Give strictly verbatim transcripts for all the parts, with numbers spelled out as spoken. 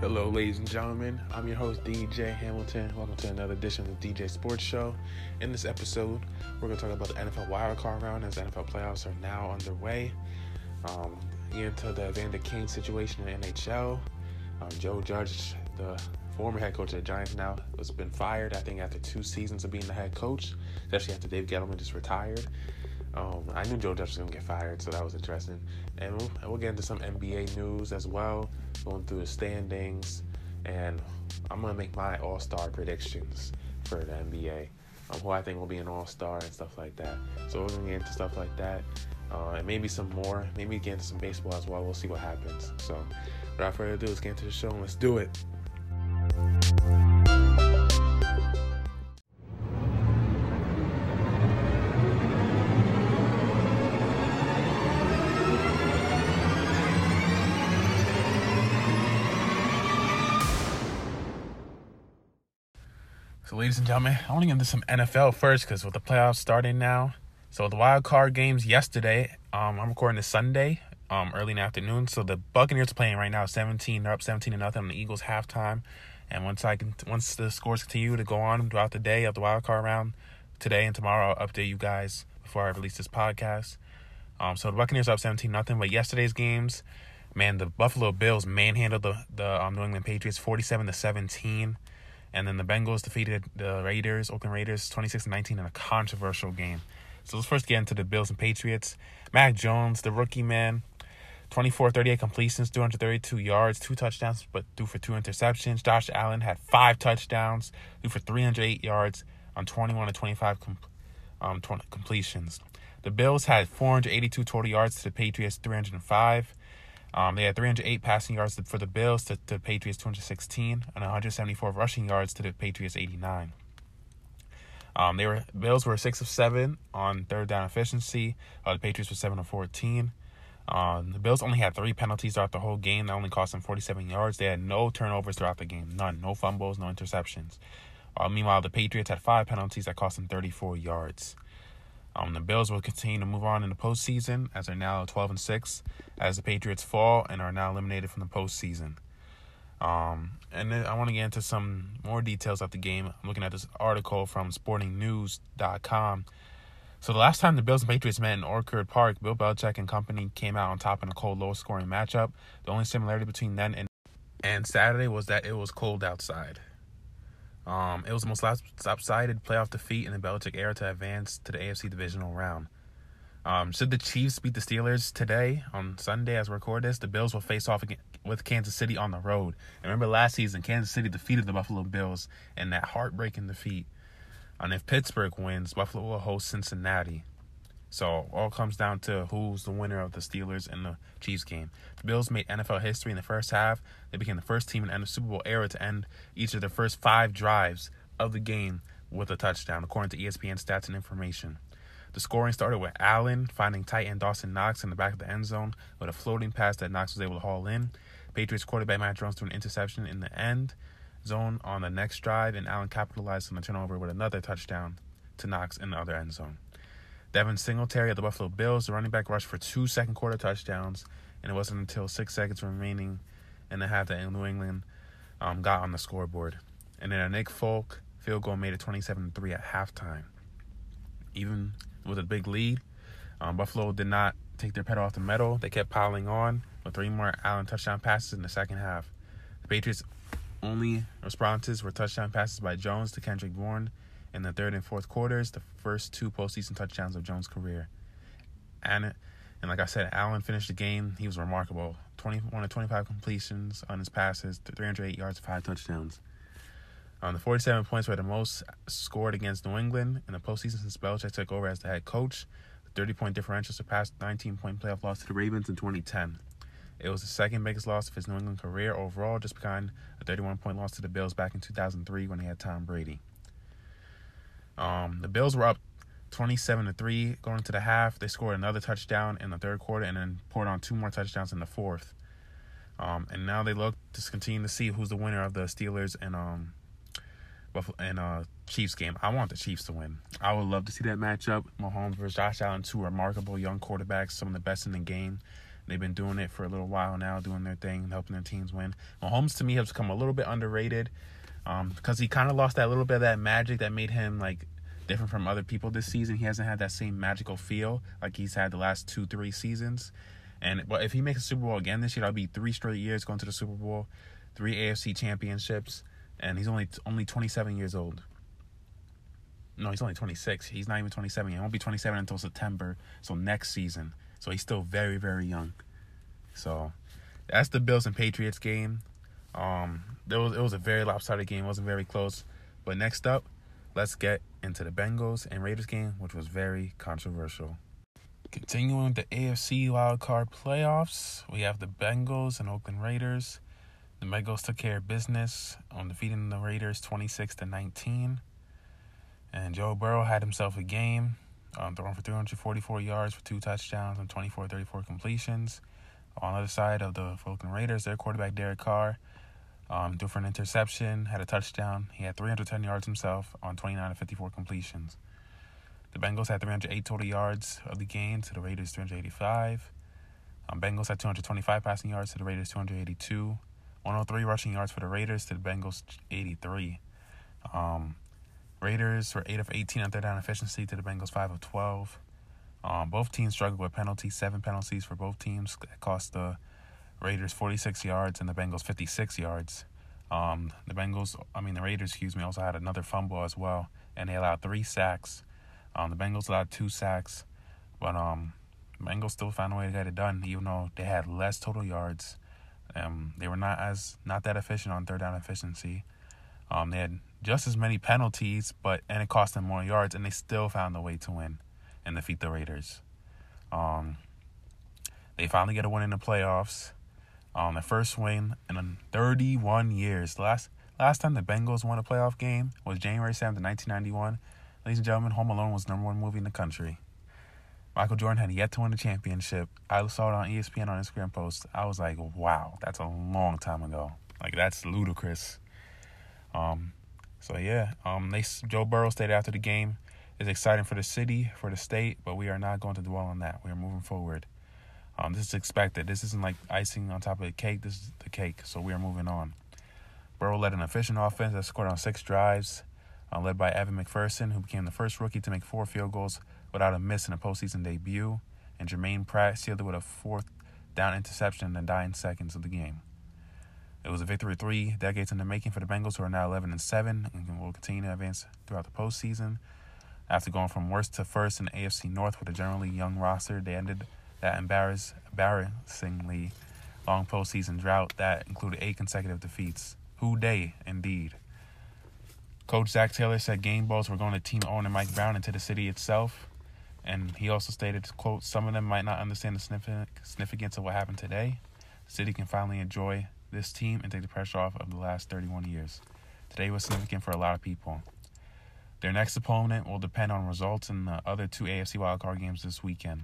Hello, ladies and gentlemen. I'm your host, D J Hamilton. Welcome to another edition of the D J Sports Show. In this episode, we're going to talk about the N F L wildcard round as the N F L playoffs are now underway. Um, into the Evander Kane situation in the N H L. Um, Joe Judge, the former head coach of the Giants now, has been fired, I think, after two seasons of being the head coach, especially after Dave Gettleman just retired. Um, I knew Joe Judge was going to get fired, so that was interesting. And we'll, we'll get into some N B A news as well, going through the standings. And I'm going to make my all-star predictions for the N B A, um, who I think will be an all-star and stuff like that. So we're going to get into stuff like that. Uh, and maybe some more. Maybe get into some baseball as well. We'll see what happens. So without further ado, let's get into the show and let's do it. So, ladies and gentlemen, I want to get into some N F L first because with the playoffs starting now, so the wild card games yesterday, um, I'm recording this Sunday, um, early in the afternoon. So the Buccaneers are playing right now, seventeen. They're up seventeen to nothing on the Eagles halftime. And once I can, once the scores continue to go on throughout the day of the wild card round today and tomorrow, I'll update you guys before I release this podcast. Um, so the Buccaneers are up seventeen nothing. But yesterday's games, man, the Buffalo Bills manhandled the the um, New England Patriots forty-seven to seventeen. And then the Bengals defeated the Raiders, Oakland Raiders, twenty-six to nineteen in a controversial game. So let's first get into the Bills and Patriots. Mac Jones, the rookie man, twenty-four thirty-eight completions, two hundred thirty-two yards, two touchdowns, but threw for two interceptions. Josh Allen had five touchdowns, threw for three hundred eight yards on twenty-one to twenty-five comp- um, twenty completions. The Bills had four hundred eighty-two total yards to the Patriots, three hundred five. Um, they had three hundred eight passing yards for the Bills to, to the Patriots, two hundred sixteen, and one hundred seventy-four rushing yards to the Patriots, eighty-nine. Um, they were Bills were six of seven on third down efficiency. Uh, the Patriots were seven of fourteen. Um, the Bills only had three penalties throughout the whole game. That only cost them forty-seven yards. They had no turnovers throughout the game, none, no fumbles, no interceptions. Uh, meanwhile, the Patriots had five penalties that cost them thirty-four yards. Um, the Bills will continue to move on in the postseason as they're now twelve and six as the Patriots fall and are now eliminated from the postseason. Um, and then I want to get into some more details of the game. I'm looking at this article from sporting news dot com. So the last time the Bills and Patriots met in Orchard Park, Bill Belichick and company came out on top in a cold, low-scoring matchup. The only similarity between then and, and Saturday was that it was cold outside. Um, it was the most lopsided playoff defeat in the Belichick era to advance to the A F C divisional round. Um, should the Chiefs beat the Steelers today on Sunday as we record this, the Bills will face off with Kansas City on the road. And remember last season, Kansas City defeated the Buffalo Bills in that heartbreaking defeat. And if Pittsburgh wins, Buffalo will host Cincinnati. So all comes down to who's the winner of the Steelers and the Chiefs game. The Bills made N F L history in the first half. They became the first team in the Super Bowl era to end each of their first five drives of the game with a touchdown, according to E S P N stats and information. The scoring started with Allen finding tight end Dawson Knox in the back of the end zone with a floating pass that Knox was able to haul in. Patriots quarterback Mac Jones threw an interception in the end zone on the next drive, and Allen capitalized on the turnover with another touchdown to Knox in the other end zone. Devin Singletary of the Buffalo Bills, the running back, rushed for two second-quarter touchdowns, and it wasn't until six seconds remaining in the half that New England um, got on the scoreboard. And then a Nick Folk field goal made it twenty-seven to three at halftime. Even with a big lead, um, Buffalo did not take their pedal off the metal. They kept piling on with three more Allen touchdown passes in the second half. The Patriots' only responses were touchdown passes by Jones to Kendrick Bourne in the third and fourth quarters, the first two postseason touchdowns of Jones' career. And, and like I said, Allen finished the game. He was remarkable. twenty-one to twenty-five completions on his passes, three hundred eight yards, five touchdowns. Um, the forty-seven points were the most scored against New England in the postseason since Belichick took over as the head coach. The thirty-point differential surpassed nineteen-point playoff loss to the Ravens in twenty ten. It was the second biggest loss of his New England career overall, just behind a thirty-one-point loss to the Bills back in two thousand three when they had Tom Brady. Um, the Bills were up twenty-seven to three going into the half. They scored another touchdown in the third quarter and then poured on two more touchdowns in the fourth. Um, and now they look to continue to see who's the winner of the Steelers and um, Buffalo and uh, Chiefs game. I want the Chiefs to win. I would love to see that matchup. Mahomes versus Josh Allen, two remarkable young quarterbacks, some of the best in the game. They've been doing it for a little while now, doing their thing, helping their teams win. Mahomes, to me, has become a little bit underrated um, because he kind of lost that little bit of that magic that made him, like, different from other people this season. He hasn't had that same magical feel like he's had the last two, three seasons. And but if he makes a Super Bowl again this year, that'll be three straight years going to the Super Bowl, three A F C championships, and he's only only twenty-seven years old. No, he's only twenty-six. He's not even twenty-seven. He won't be twenty-seven until September, so next season. So he's still very, very young. So that's the Bills and Patriots game. Um, there was, it was a very lopsided game. It wasn't very close. But next up, let's get into the Bengals and Raiders game, which was very controversial. Continuing with the A F C wildcard playoffs, we have the Bengals and Oakland Raiders. The Bengals took care of business on defeating the Raiders twenty-six to nineteen. And Joe Burrow had himself a game, um, throwing for three hundred forty-four yards for two touchdowns and twenty-four thirty-four completions. On the other side of the Oakland Raiders, their quarterback, Derek Carr, um, threw for an interception, had a touchdown. He had three hundred ten yards himself on twenty-nine of fifty-four completions. The Bengals had three hundred eight total yards of the game to the Raiders' three hundred eighty-five. Um, Bengals had two hundred twenty-five passing yards to the Raiders' two hundred eighty-two. one hundred three rushing yards for the Raiders to the Bengals' eighty-three. Um, Raiders were eight of eighteen on third down efficiency to the Bengals' five of twelve. Um, both teams struggled with penalties, seven penalties for both teams. That cost the Raiders forty-six yards and the Bengals fifty-six yards. Um, the Bengals, I mean the Raiders, excuse me, also had another fumble as well, and they allowed three sacks. Um, the Bengals allowed two sacks, but um, Bengals still found a way to get it done, even though they had less total yards. Um, they were not as not that efficient on third down efficiency. Um, they had just as many penalties, but and it cost them more yards, and they still found a way to win and defeat the Raiders. Um, they finally get a win in the playoffs. Um, their first win in thirty-one years. The last last time the Bengals won a playoff game was January seventh, nineteen ninety-one. Ladies and gentlemen, Home Alone was the number one movie in the country. Michael Jordan had yet to win a championship. I saw it on E S P N on Instagram posts. I was like, wow, that's a long time ago. Like, that's ludicrous. Um, so, yeah, um, they Joe Burrow stated after the game, it's exciting for the city, for the state, but we are not going to dwell on that. We are moving forward. Um, this is expected. This isn't like icing on top of the cake. This is the cake, so we are moving on. Burrow led an efficient offense that scored on six drives. Uh, led by Evan McPherson, who became the first rookie to make four field goals without a miss in a postseason debut, and Jermaine Pratt sealed it with a fourth down interception in the dying seconds of the game. It was a victory three decades in the making for the Bengals, who are now eleven and seven and will continue to advance throughout the postseason. After going from worst to first in the A F C North with a generally young roster, they ended that embarrass- embarrassingly long postseason drought that included eight consecutive defeats. Who they, indeed. Coach Zach Taylor said game balls were going to team owner Mike Brown and to the city itself. And he also stated, quote, some of them might not understand the significance of what happened today. The city can finally enjoy this team and take the pressure off of the last thirty-one years. Today was significant for a lot of people. Their next opponent will depend on results in the other two A F C wildcard games this weekend.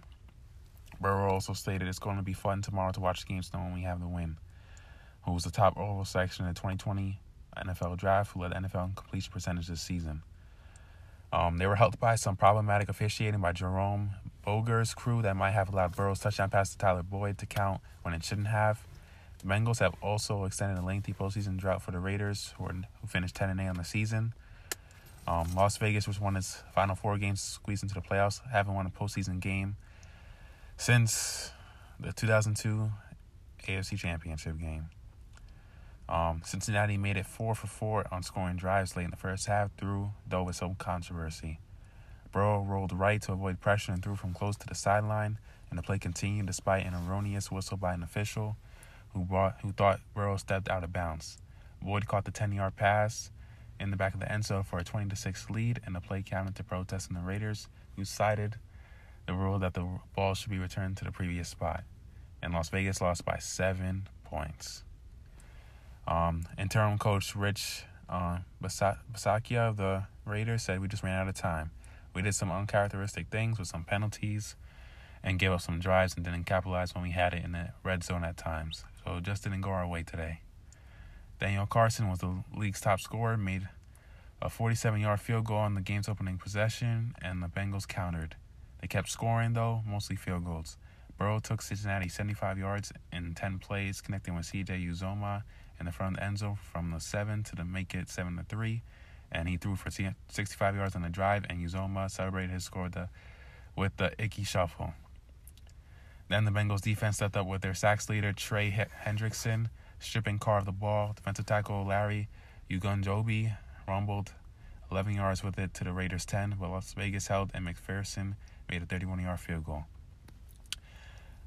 Burrow also stated it's going to be fun tomorrow to watch the games knowing we have the win. Who was the top overall selection in the twenty twenty N F L draft, who led N F L in completion percentage this season. Um, they were helped by some problematic officiating by Jerome Boger's crew that might have allowed Burrow's touchdown pass to Tyler Boyd to count when it shouldn't have. The Bengals have also extended a lengthy postseason drought for the Raiders, who, were, who finished ten and eight on the season. Um, Las Vegas, which won its final four games, squeezed into the playoffs, haven't won a postseason game since the two thousand two A F C Championship game. Um, Cincinnati made it four for four on scoring drives late in the first half, through though with some controversy. Burrow rolled right to avoid pressure and threw from close to the sideline, and the play continued despite an erroneous whistle by an official who brought, who thought Burrow stepped out of bounds. Boyd caught the ten-yard pass in the back of the end zone for a twenty to six lead, and the play counted to protest in the Raiders, who cited the rule that the ball should be returned to the previous spot. And Las Vegas lost by seven points. Um, interim coach Rich uh, Bisaccia of the Raiders said, we just ran out of time. We did some uncharacteristic things with some penalties and gave up some drives and didn't capitalize when we had it in the red zone at times. So it just didn't go our way today. Daniel Carson was the league's top scorer, made a forty-seven-yard field goal on the game's opening possession, and the Bengals countered. They kept scoring, though, mostly field goals. Burrow took Cincinnati seventy-five yards in ten plays, connecting with C J. Uzomah in the front end zone from the seven to the make it seven to three. And he threw for sixty-five yards on the drive, and Uzomah celebrated his score the, with the icky shuffle. Then the Bengals defense stepped up with their sacks leader, Trey Hendrickson, stripping Carr of the ball. Defensive tackle Larry Ogunjobi rumbled eleven yards with it to the Raiders' ten, but Las Vegas held, and McPherson made a thirty-one-yard field goal.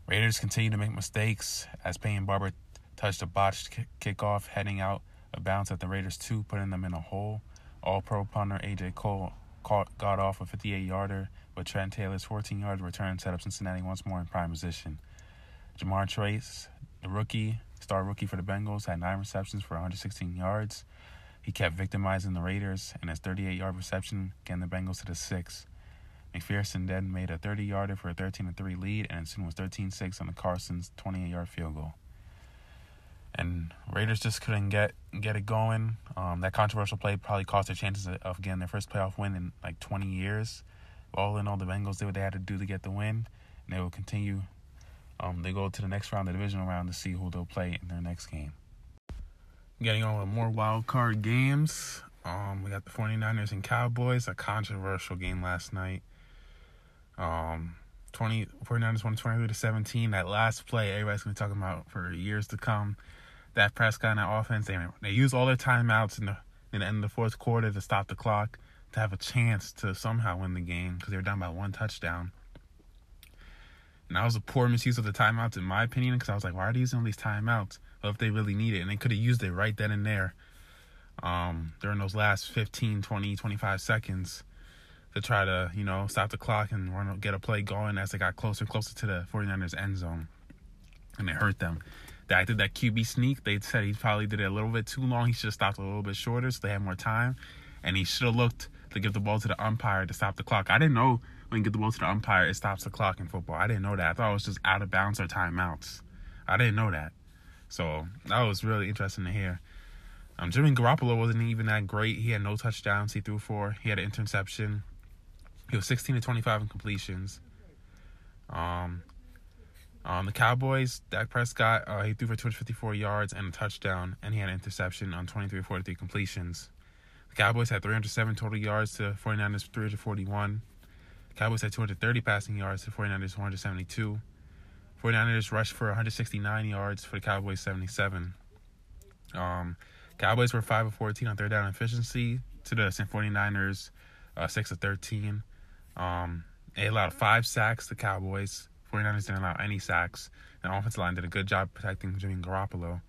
Raiders continue to make mistakes as Peyton Barber touched a botched kick- kickoff heading out of bounds at the Raiders' two, putting them in a hole. All-Pro punter A J. Cole caught, got off a fifty-eight-yarder, but Trent Taylor's fourteen-yard return set up Cincinnati once more in prime position. Jamar Chase, the rookie, star rookie for the Bengals, had nine receptions for one hundred sixteen yards. He kept victimizing the Raiders, and his thirty-eight-yard reception gained the Bengals to the six. McPherson then made a thirty-yarder for a thirteen to three lead, and soon was thirteen six on the Carson's twenty-eight-yard field goal. And Raiders just couldn't get get it going. Um, that controversial play probably cost their chances of getting their first playoff win in like twenty years. All in all, the Bengals did what they had to do to get the win, and they will continue. Um, they go to the next round, the divisional round, to see who they'll play in their next game. Getting on with more wild card games. Um, we got the 49ers and Cowboys, a controversial game last night. Um, twenty 49ers won twenty-three to seventeen. That last play, everybody's going to be talking about for years to come. Dak Prescott and that offense, they they use all their timeouts in the in the end of the fourth quarter to stop the clock to have a chance to somehow win the game because they were down by one touchdown. And that was a poor misuse of the timeouts in my opinion because I was like, why are they using all these timeouts? Well, if they really need it, and they could have used it right then and there um, during those last fifteen, twenty, twenty-five seconds to try to, you know, stop the clock and run, get a play going as they got closer and closer to the 49ers end zone. And it hurt them. Dak did that Q B sneak. They said he probably did it a little bit too long. He should have stopped a little bit shorter so they had more time. And he should have looked to give the ball to the umpire to stop the clock. I didn't know when you give the ball to the umpire, it stops the clock in football. I didn't know that. I thought it was just out of bounds or timeouts. I didn't know that. So that was really interesting to hear. Um, Jimmy Garoppolo wasn't even that great. He had no touchdowns. He threw four. He had an interception. He was sixteen to twenty-five in completions. Um... Um, the Cowboys, Dak Prescott, uh, he threw for two hundred fifty-four yards and a touchdown, and he had an interception on twenty-three of forty-three completions. The Cowboys had three hundred seven total yards to 49ers three hundred forty-one. The Cowboys had two hundred thirty passing yards to 49ers one hundred seventy-two. 49ers rushed for one hundred sixty-nine yards for the Cowboys seventy-seven. Um, Cowboys were five of fourteen on third down efficiency to the 49ers uh, six of thirteen. Um, they allowed five sacks to the Cowboys. 49ers didn't allow any sacks. The offensive line did a good job protecting Jimmy Garoppolo.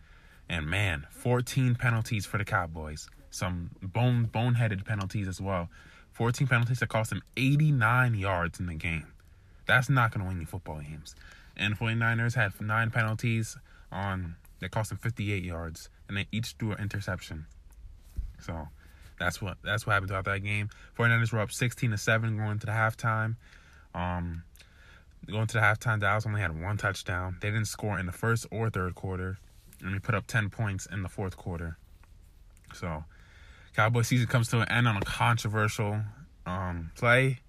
And, man, fourteen penalties for the Cowboys. Some bone boneheaded penalties as well. fourteen penalties that cost them eighty-nine yards in the game. That's not going to win you football games. And 49ers had nine penalties on that cost them fifty-eight yards. And they each threw an interception. So that's what that's what happened throughout that game. 49ers were up sixteen to seven going to the halftime. Um... Going to the halftime, Dallas only had one touchdown. They didn't score in the first or third quarter. And we put up ten points in the fourth quarter. So, Cowboys season comes to an end on a controversial um, play.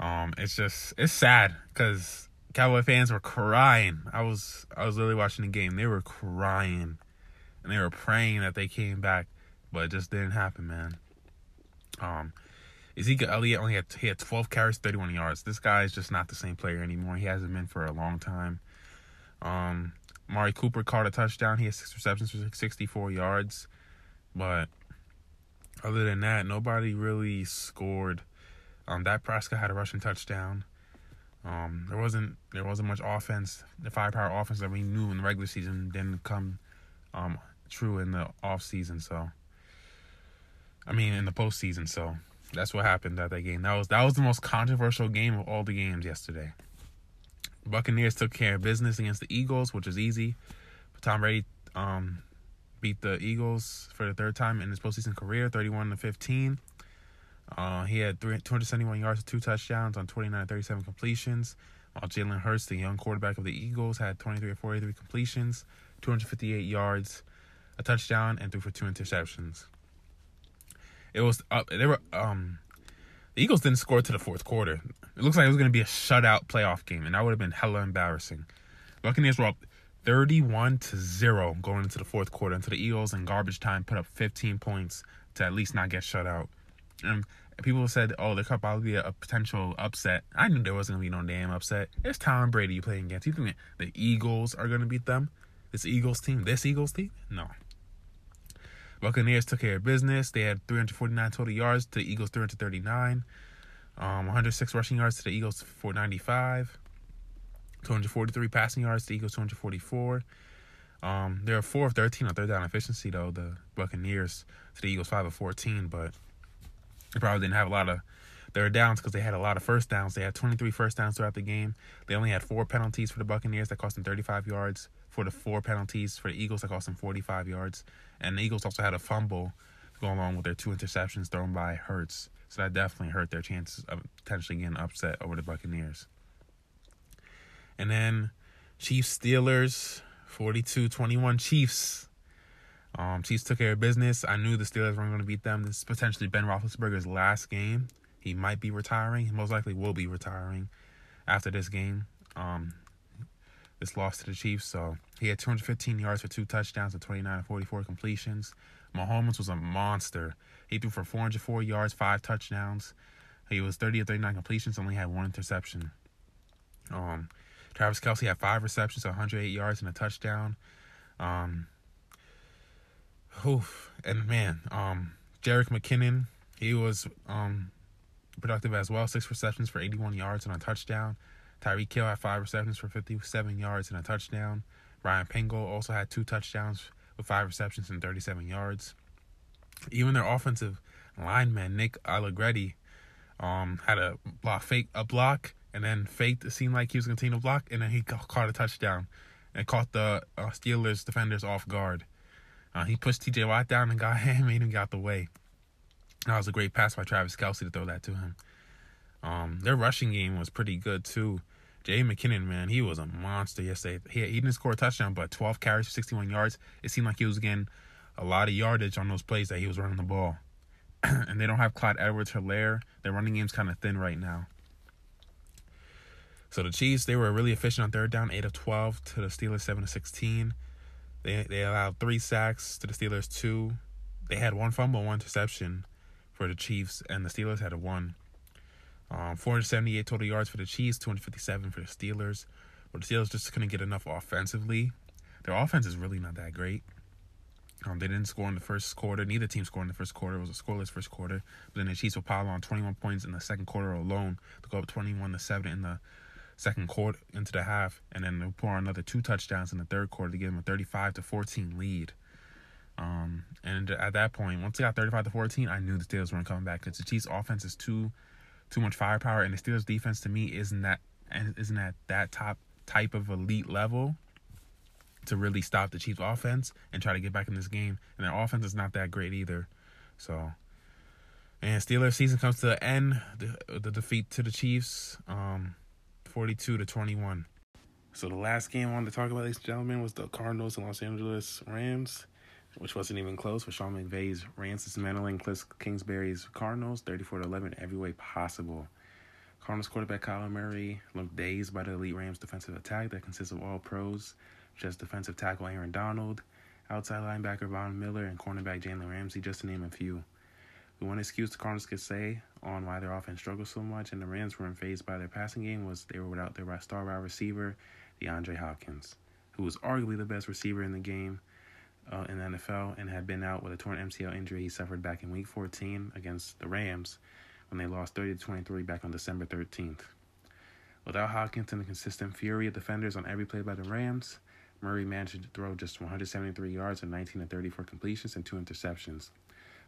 Um, it's just, it's sad because Cowboy fans were crying. I was, I was literally watching the game. They were crying. And they were praying that they came back. But it just didn't happen, man. Um... Ezekiel Elliott only had, he had twelve carries, thirty-one yards. This guy is just not the same player anymore. He hasn't been for a long time. Um, Amari Cooper caught a touchdown. He had six receptions for sixty-four yards. But other than that, nobody really scored. Um, Dak Prescott had a rushing touchdown. Um, there wasn't there wasn't much offense. The firepower offense that we knew in the regular season didn't come um, true in the offseason. So, I mean, in the postseason. So. That's what happened at that game. That was that was the most controversial game of all the games yesterday. The Buccaneers took care of business against the Eagles, which is easy. But Tom Brady um, beat the Eagles for the third time in his postseason career, thirty-one to fifteen. Uh, he had two hundred seventy-one yards, two touchdowns on twenty-nine of thirty-seven completions. While Jalen Hurts, the young quarterback of the Eagles, had twenty-three of forty-three completions, two hundred fifty-eight yards, a touchdown, and threw for two interceptions. It was up. They were um, the Eagles didn't score to the fourth quarter. It looks like it was going to be a shutout playoff game, and that would have been hella embarrassing. Buccaneers were up thirty-one to zero going into the fourth quarter, until the Eagles in garbage time put up fifteen points to at least not get shut out. And people said, oh, there could probably be a, a potential upset. I knew there wasn't going to be no damn upset. It's Tom Brady you playing against. You think the Eagles are going to beat them? This Eagles team? This Eagles team? No. Buccaneers took care of business. They had three hundred forty-nine total yards to the Eagles, three hundred thirty-nine. Um, one hundred six rushing yards to the Eagles, four ninety-five. two hundred forty-three passing yards to the Eagles, two hundred forty-four. Um, they're four of thirteen on third down efficiency, though, the Buccaneers, to the Eagles, five of fourteen. But they probably didn't have a lot of third downs because they had a lot of first downs. They had twenty-three first downs throughout the game. They only had four penalties for the Buccaneers that cost them thirty-five yards. For the four penalties for the Eagles that cost them forty-five yards. And the Eagles also had a fumble to go along with their two interceptions thrown by Hurts. So that definitely hurt their chances of potentially getting upset over the Buccaneers. And then Chiefs-Steelers, forty-two twenty-one Chiefs. Um, Chiefs took care of business. I knew the Steelers weren't going to beat them. This is potentially Ben Roethlisberger's last game. He might be retiring. He most likely will be retiring after this game. Um, this loss to the Chiefs. So he had two hundred fifteen yards for two touchdowns and twenty-nine of forty-four completions. Mahomes was a monster. He threw for four hundred four yards, five touchdowns. He was thirty of thirty-nine completions, only had one interception. Um, Travis Kelce had five receptions, one hundred eight yards, and a touchdown. Um, oof, and man, um, Jerick McKinnon, he was um, productive as well. Six receptions for eighty-one yards and a touchdown. Tyreek Hill had five receptions for fifty-seven yards and a touchdown. Ryan Pingle also had two touchdowns with five receptions and thirty-seven yards. Even their offensive lineman, Nick Allegretti, um, had a block, fake a block, and then faked. It seemed like he was continuing to block, and then he caught a touchdown and caught the uh, Steelers defenders off guard. Uh, he pushed T J Watt down and got him, made him get out the way. That was a great pass by Travis Kelce to throw that to him. Um, their rushing game was pretty good, too. Jay McKinnon, man, he was a monster yesterday. He, he didn't score a touchdown, but twelve carries for sixty-one yards. It seemed like he was getting a lot of yardage on those plays that he was running the ball. And they don't have Clyde Edwards-Helaire. Their running game's kind of thin right now. So the Chiefs, they were really efficient on third down, eight of twelve to the Steelers, seven of sixteen. They they allowed three sacks to the Steelers, two. They had one fumble, one interception for the Chiefs, and the Steelers had a one. Um, four hundred seventy-eight total yards for the Chiefs, two hundred fifty-seven for the Steelers. But the Steelers just couldn't get enough offensively. Their offense is really not that great. Um, they didn't score in the first quarter. Neither team scored in the first quarter. It was a scoreless first quarter. But then the Chiefs will pile on twenty-one points in the second quarter alone to go up twenty-one to seven in the second quarter into the half. And then they'll pour another two touchdowns in the third quarter to give them a thirty-five to fourteen lead. Um, and at that point, once they got thirty-five to fourteen, I knew the Steelers weren't coming back because the Chiefs' offense is too too much firepower, and the Steelers' defense to me isn't that isn't at that top type of elite level to really stop the Chiefs' offense and try to get back in this game. And their offense is not that great either. So, and Steelers' season comes to the end. The, the defeat to the Chiefs, um, forty-two to twenty-one. So the last game I wanted to talk about, ladies and gentlemen, was the Cardinals and Los Angeles Rams, which wasn't even close for Sean McVay's Rams dismantling Cliff Kingsbury's Cardinals thirty-four to eleven every way possible. Cardinals quarterback Kyler Murray looked dazed by the elite Rams defensive attack that consists of all pros, such as defensive tackle Aaron Donald, outside linebacker Von Miller, and cornerback Jalen Ramsey, just to name a few. The one excuse the Cardinals could say on why their offense struggled so much and the Rams weren't fazed by their passing game was they were without their star wide receiver, DeAndre Hopkins, who was arguably the best receiver in the game. Uh, in the N F L and had been out with a torn M C L injury he suffered back in week fourteen against the Rams when they lost thirty to twenty-three back on December thirteenth. Without Hopkins and the consistent fury of defenders on every play by the Rams, Murray managed to throw just one hundred seventy-three yards and nineteen of thirty-four completions and two interceptions.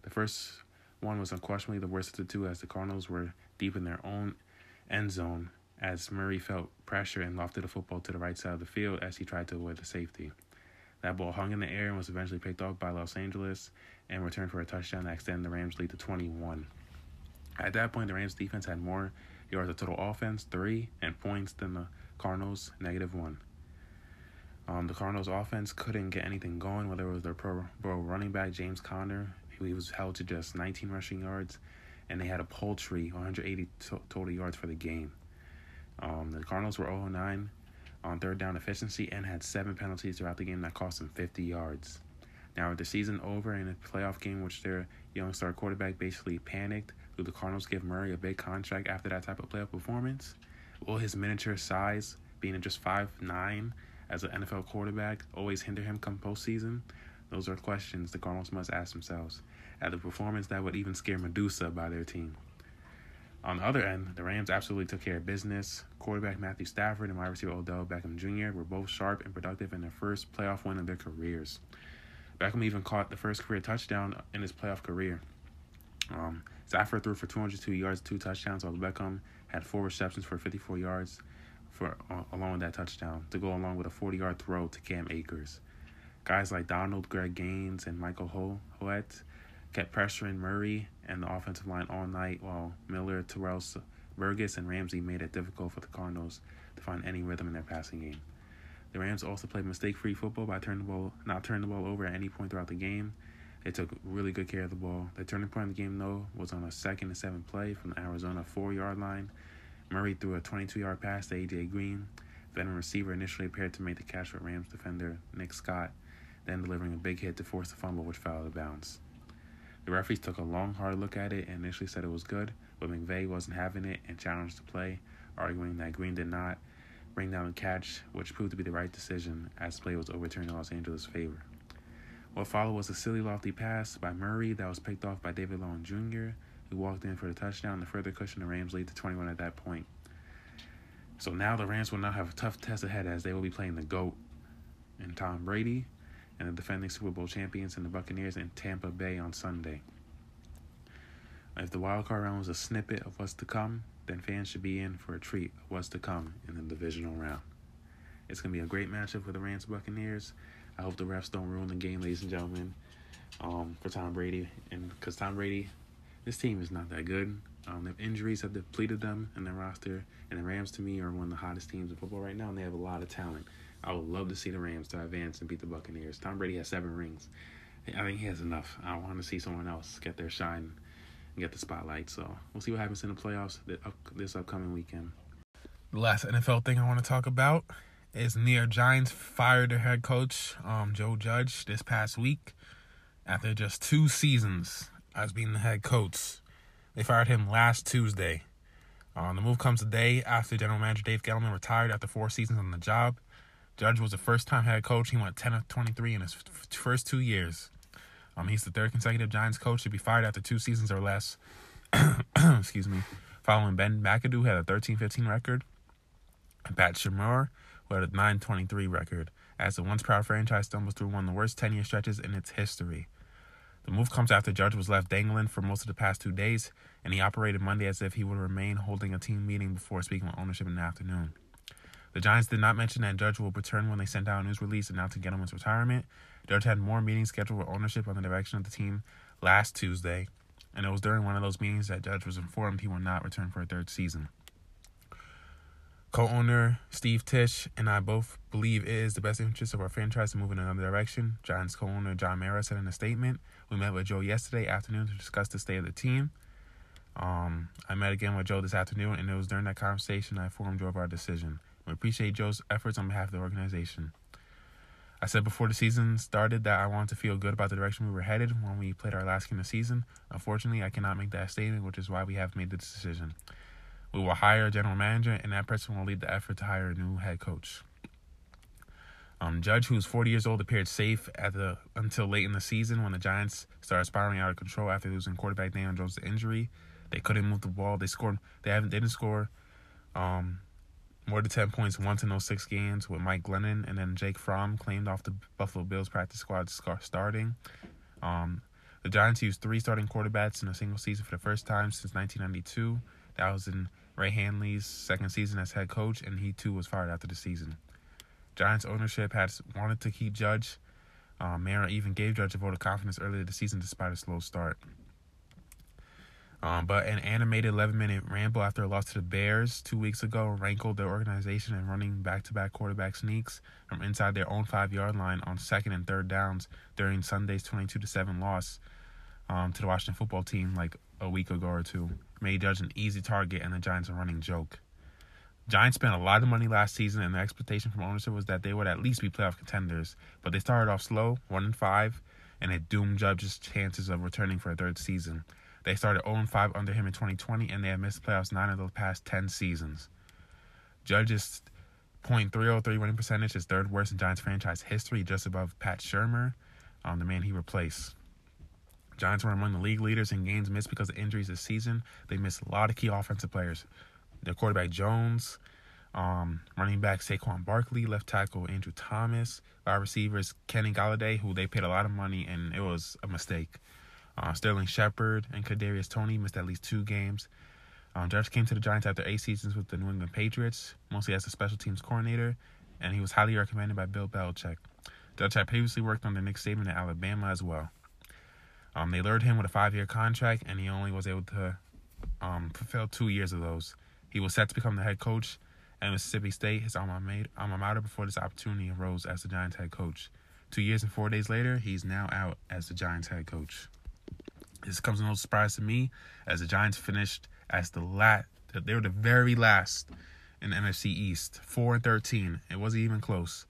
The first one was unquestionably the worst of the two as the Cardinals were deep in their own end zone as Murray felt pressure and lofted the football to the right side of the field as he tried to avoid the safety. That ball hung in the air and was eventually picked off by Los Angeles and returned for a touchdown that extended the Rams' lead to twenty-one. At that point, the Rams' defense had more yards of total offense, three, and points than the Cardinals, negative one. Um, the Cardinals' offense couldn't get anything going, whether it was their Pro Bowl running back, James Conner, who he was held to just nineteen rushing yards, and they had a paltry one hundred eighty to- total yards for the game. Um, the Cardinals were oh for nine on third down efficiency and had seven penalties throughout the game that cost them fifty yards. Now, with the season over and a playoff game which their young star quarterback basically panicked, do the Cardinals give Murray a big contract after that type of playoff performance? Will his miniature size, being just five nine as an N F L quarterback, always hinder him come postseason? Those are questions the Cardinals must ask themselves at the performance that would even scare Medusa by their team. On the other end, the Rams absolutely took care of business. Quarterback Matthew Stafford and wide receiver Odell Beckham Junior were both sharp and productive in their first playoff win of their careers. Beckham even caught the first career touchdown in his playoff career. Um, Stafford threw for two hundred two yards, two touchdowns, while Beckham had four receptions for fifty-four yards for uh, along with that touchdown, to go along with a forty-yard throw to Cam Akers. Guys like Donald, Greg Gaines, and Michael Ho- Hoet kept pressuring Murray and the offensive line all night, while Miller, Terrell Burgess, and Ramsey made it difficult for the Cardinals to find any rhythm in their passing game. The Rams also played mistake-free football by turning the ball, not turning the ball over at any point throughout the game. They took really good care of the ball. The turning point of the game, though, was on a second and seven play from the Arizona four-yard line. Murray threw a twenty-two-yard pass to A J Green. The veteran receiver initially appeared to make the catch with Rams defender Nick Scott, then delivering a big hit to force the fumble, which fell out of bounds. The referees took a long, hard look at it and initially said it was good, but McVay wasn't having it and challenged the play, arguing that Green did not bring down the catch, which proved to be the right decision as the play was overturned in Los Angeles' favor. What followed was a silly, lofty pass by Murray that was picked off by David Long Junior, who walked in for the touchdown to further cushion the Rams' lead to twenty-one at that point. So now the Rams will now have a tough test ahead, as they will be playing the GOAT and Tom Brady and the defending Super Bowl champions and the Buccaneers in Tampa Bay on Sunday. If the wild card round was a snippet of what's to come, then fans should be in for a treat of what's to come in the divisional round. It's going to be a great matchup for the Rams Buccaneers. I hope the refs don't ruin the game, ladies and gentlemen, um, for Tom Brady. And because Tom Brady, this team is not that good. Um, their injuries have depleted them in their roster. And the Rams, to me, are one of the hottest teams in football right now, and they have a lot of talent. I would love to see the Rams to advance and beat the Buccaneers. Tom Brady has seven rings. I think he has enough. I want to see someone else get their shine and get the spotlight. So we'll see what happens in the playoffs this upcoming weekend. The last N F L thing I want to talk about is New York Giants fired their head coach, um, Joe Judge, this past week after just two seasons as being the head coach. They fired him last Tuesday. Um, the move comes a day after General Manager Dave Gettleman retired after four seasons on the job. Judge was a first-time head coach. He went ten of twenty-three in his f- first two years. Um, he's the third consecutive Giants coach to be fired after two seasons or less. Excuse me. Following Ben McAdoo, who had a thirteen fifteen record, and Pat Shurmur, who had a nine twenty-three record, as the once-proud franchise stumbles through one of the worst ten-year stretches in its history. The move comes after Judge was left dangling for most of the past two days, and he operated Monday as if he would remain holding a team meeting before speaking with ownership in the afternoon. The Giants did not mention that Judge will return when they sent out a news release announcing Gettleman's retirement. Judge had more meetings scheduled with ownership on the direction of the team last Tuesday, and it was during one of those meetings that Judge was informed he will not return for a third season. Co-owner Steve Tisch and I both believe it is the best interest of our franchise to move in another direction, Giants co-owner John Mara said in a statement. We met with Joe yesterday afternoon to discuss the state of the team. Um, I met again with Joe this afternoon, and it was during that conversation I informed Joe of our decision. We appreciate Joe's efforts on behalf of the organization. I said before the season started that I wanted to feel good about the direction we were headed when we played our last game of the season. Unfortunately, I cannot make that statement, which is why we have made the decision. We will hire a general manager, and that person will lead the effort to hire a new head coach. Um, Judge, who is forty years old, appeared safe at the until late in the season when the Giants started spiraling out of control after losing quarterback Daniel Jones to injury. They couldn't move the ball. They scored. They haven't. They didn't score. Um. More than ten points once in those six games with Mike Glennon, and then Jake Fromm claimed off the Buffalo Bills practice squad starting. Um, the Giants used three starting quarterbacks in a single season for the first time since nineteen ninety-two. That was in Ray Hanley's second season as head coach, and he too was fired after the season. Giants ownership has wanted to keep Judge. Uh, Mara even gave Judge a vote of confidence earlier this season despite a slow start. Um, but an animated eleven-minute ramble after a loss to the Bears two weeks ago rankled the organization in running back-to-back quarterback sneaks from inside their own five-yard line on second and third downs during Sunday's twenty-two to seven loss um, to the Washington football team like a week ago or two. Made Judge an easy target and the Giants a running joke. Giants spent a lot of money last season, and the expectation from ownership was that they would at least be playoff contenders. But they started off slow, one and five, and it doomed Judge's chances of returning for a third season. They started oh and five under him in twenty twenty, and they have missed playoffs nine of the past ten seasons. Judge's point three oh three winning percentage is third worst in Giants franchise history, just above Pat Shurmur, um, the man he replaced. Giants were among the league leaders in games missed because of injuries this season. They missed a lot of key offensive players. Their quarterback Jones, um, running back Saquon Barkley, left tackle Andrew Thomas, wide receivers Kenny Galladay, who they paid a lot of money, and it was a mistake. Uh, Sterling Shepard and Kadarius Toney missed at least two games. Um, Judge came to the Giants after eight seasons with the New England Patriots, mostly as a special teams coordinator, and he was highly recommended by Bill Belichick. Judge had previously worked under Nick Saban at Alabama as well. Um, they lured him with a five-year contract, and he only was able to um, fulfill two years of those. He was set to become the head coach at Mississippi State, his alma mater, before this opportunity arose as the Giants head coach. Two years and four days later, he's now out as the Giants head coach. This comes as no surprise to me, as the Giants finished as the last. They were the very last in the N F C East, four and thirteen. It wasn't even close,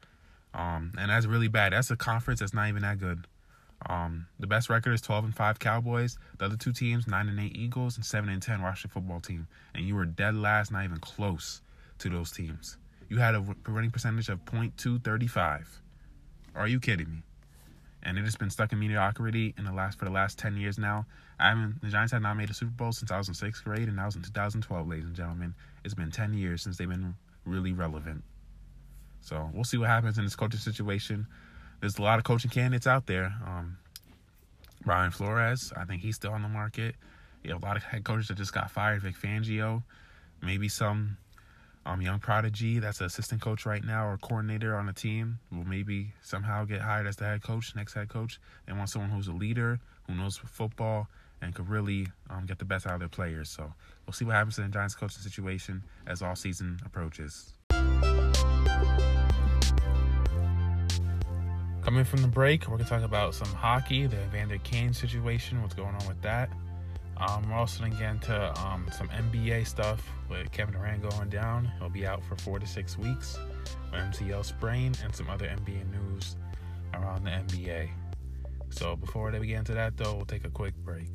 um, and that's really bad. That's a conference that's not even that good. Um, the best record is twelve and five Cowboys. The other two teams, nine and eight Eagles, and seven and ten Washington Football Team. And you were dead last, not even close to those teams. You had a winning percentage of point two three five. Are you kidding me? And it has been stuck in mediocrity in the last for the last ten years now. I haven't the Giants have not made a Super Bowl since I was in sixth grade, and I was in two thousand twelve, ladies and gentlemen. It's been ten years since they've been really relevant. So we'll see what happens in this coaching situation. There's a lot of coaching candidates out there. Um, Brian Flores, I think he's still on the market. You have a lot of head coaches that just got fired. Vic Fangio, maybe some um, young prodigy that's an assistant coach right now or coordinator on a team will maybe somehow get hired as the head coach, next head coach. They want someone who's a leader, who knows football, and could really um, get the best out of their players. So we'll see what happens in the Giants coaching situation as all season approaches. Coming from the break, we're going to talk about some hockey, the Evander Kane situation, what's going on with that. Um, we're also going to get into um, some N B A stuff with Kevin Durant going down. He'll be out for four to six weeks with M C L sprain and some other N B A news around the N B A. So before we get into that, though, we'll take a quick break.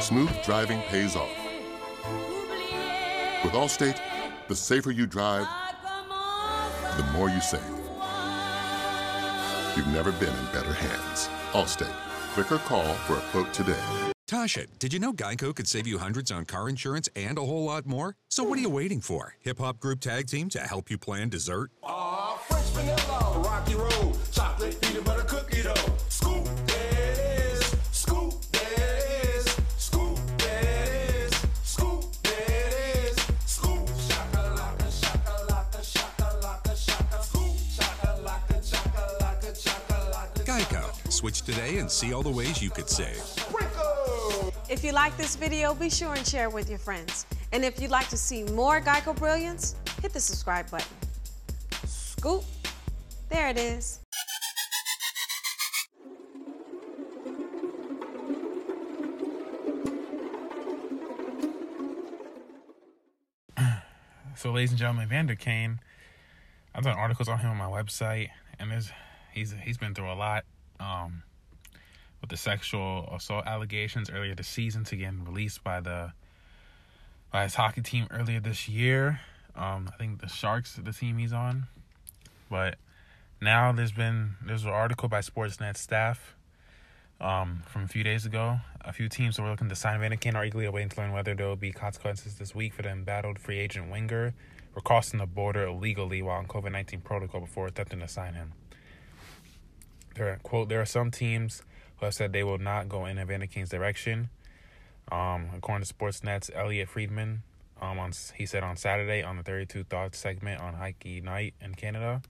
Smooth driving pays off. With Allstate, the safer you drive, the more you save. You've never been in better hands. Allstate. Click or call for a quote today. Tasha, did you know Geico could save you hundreds on car insurance and a whole lot more? So what are you waiting for? Hip-hop group tag team to help you plan dessert? Aw, French vanilla, rocky road, chocolate peanut butter cookie dough. Scoop. Switch today and see all the ways you could save. If you like this video, be sure and share with your friends. And if you'd like to see more Geico brilliance, hit the subscribe button. Scoop. There it is. So, ladies and gentlemen, Evander Kane, I've done articles on him on my website, and there's, he's he's been through a lot. Um, with the sexual assault allegations earlier this season to getting released by the by his hockey team earlier this year. Um, I think the Sharks, the team he's on. But now there's been there's an article by Sportsnet staff um, from a few days ago. A few teams that were looking to sign Evander Kane are eagerly waiting to learn whether there will be consequences this week for the embattled free agent winger for crossing the border illegally while on COVID nineteen protocol before attempting to sign him. There, quote, there are some teams who have said they will not go in Evander Kane's direction. Um, according to Sportsnet's Elliot Friedman, um, on, he said on Saturday on the thirty-two Thoughts segment on Hockey Night in Canada.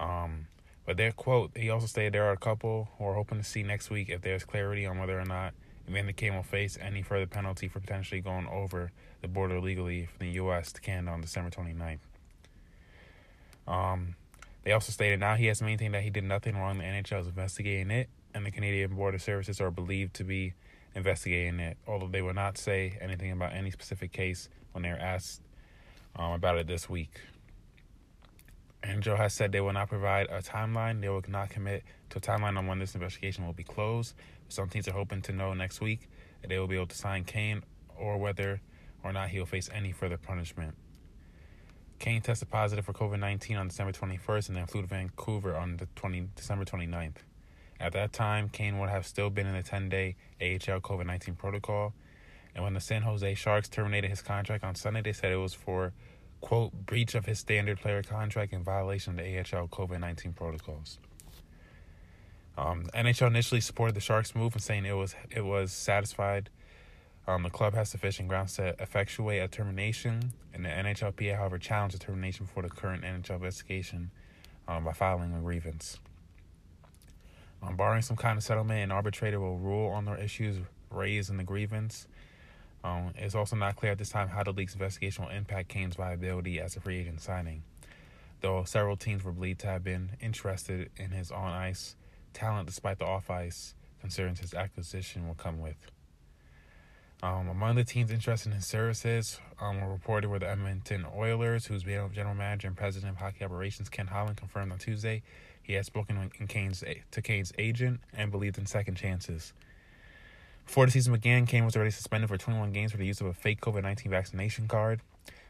Um, but their quote, he also stated there are a couple who are hoping to see next week if there's clarity on whether or not Evander Kane will face any further penalty for potentially going over the border illegally from the U S to Canada on December twenty-ninth. Um, they also stated now he has maintained that he did nothing wrong. The N H L is investigating it, and the Canadian Border Services are believed to be investigating it, although they will not say anything about any specific case when they're asked um, about it this week. And Joe has said they will not provide a timeline. They will not commit to a timeline on when this investigation will be closed. Some teams are hoping to know next week if they will be able to sign Kane or whether or not he will face any further punishment. Kane tested positive for COVID nineteen on December twenty-first and then flew to Vancouver on the December twenty-ninth. At that time, Kane would have still been in the ten-day A H L COVID nineteen protocol. And when the San Jose Sharks terminated his contract on Sunday, they said it was for, quote, breach of his standard player contract and violation of the A H L COVID nineteen protocols. Um, the N H L initially supported the Sharks' move and saying it was it was satisfied. Um, the club has sufficient grounds to effectuate a termination, and the N H L P A, however, challenged the termination before the current N H L investigation um, by filing a grievance. Um, barring some kind of settlement, an arbitrator will rule on the issues raised in the grievance. Um, it's also not clear at this time how the league's investigation will impact Kane's viability as a free agent signing, though several teams were believed to have been interested in his on-ice talent despite the off-ice concerns his acquisition will come with. Um, among the teams interested in his services um, were reported were the Edmonton Oilers, whose general manager and president of hockey operations, Ken Holland, confirmed on Tuesday he had spoken in Kane's, to Kane's agent and believed in second chances. Before the season began, Kane was already suspended for twenty-one games for the use of a fake COVID nineteen vaccination card.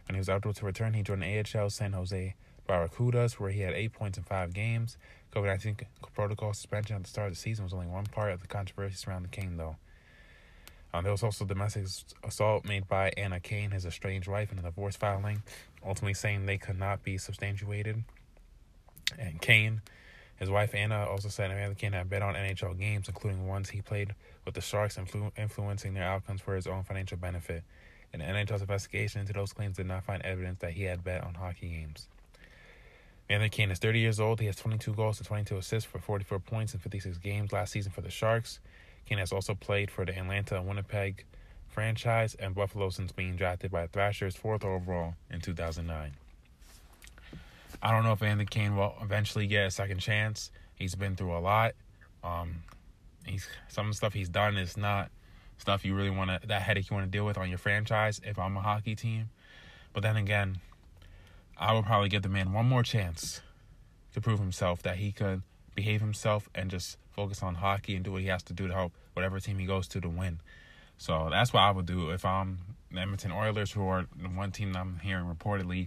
When he was eligible to return, he joined the A H L San Jose Barracudas, where he had eight points in five games. COVID nineteen protocol suspension at the start of the season was only one part of the controversy surrounding Kane, though. Um, there was also domestic assault made by Anna Kane, his estranged wife, in a divorce filing, ultimately saying they could not be substantiated. And Kane, his wife Anna, also said Evander Kane had bet on N H L games, including ones he played with the Sharks, influ- influencing their outcomes for his own financial benefit. And the N H L's investigation into those claims did not find evidence that he had bet on hockey games. Evander Kane is thirty years old. He has twenty-two goals and twenty-two assists for forty-four points in fifty-six games last season for the Sharks. Kane has also played for the Atlanta and Winnipeg franchise and Buffalo since being drafted by the Thrashers fourth overall in two thousand nine. I don't know if Evander Kane will eventually get a second chance. He's been through a lot. Um, he's some of the stuff he's done is not stuff you really want to, that headache you want to deal with on your franchise if I'm a hockey team. But then again, I would probably give the man one more chance to prove himself that he could behave himself and just focus on hockey and do what he has to do to help whatever team he goes to to win. So that's what I would do if I'm the Edmonton Oilers, who are the one team that I'm hearing reportedly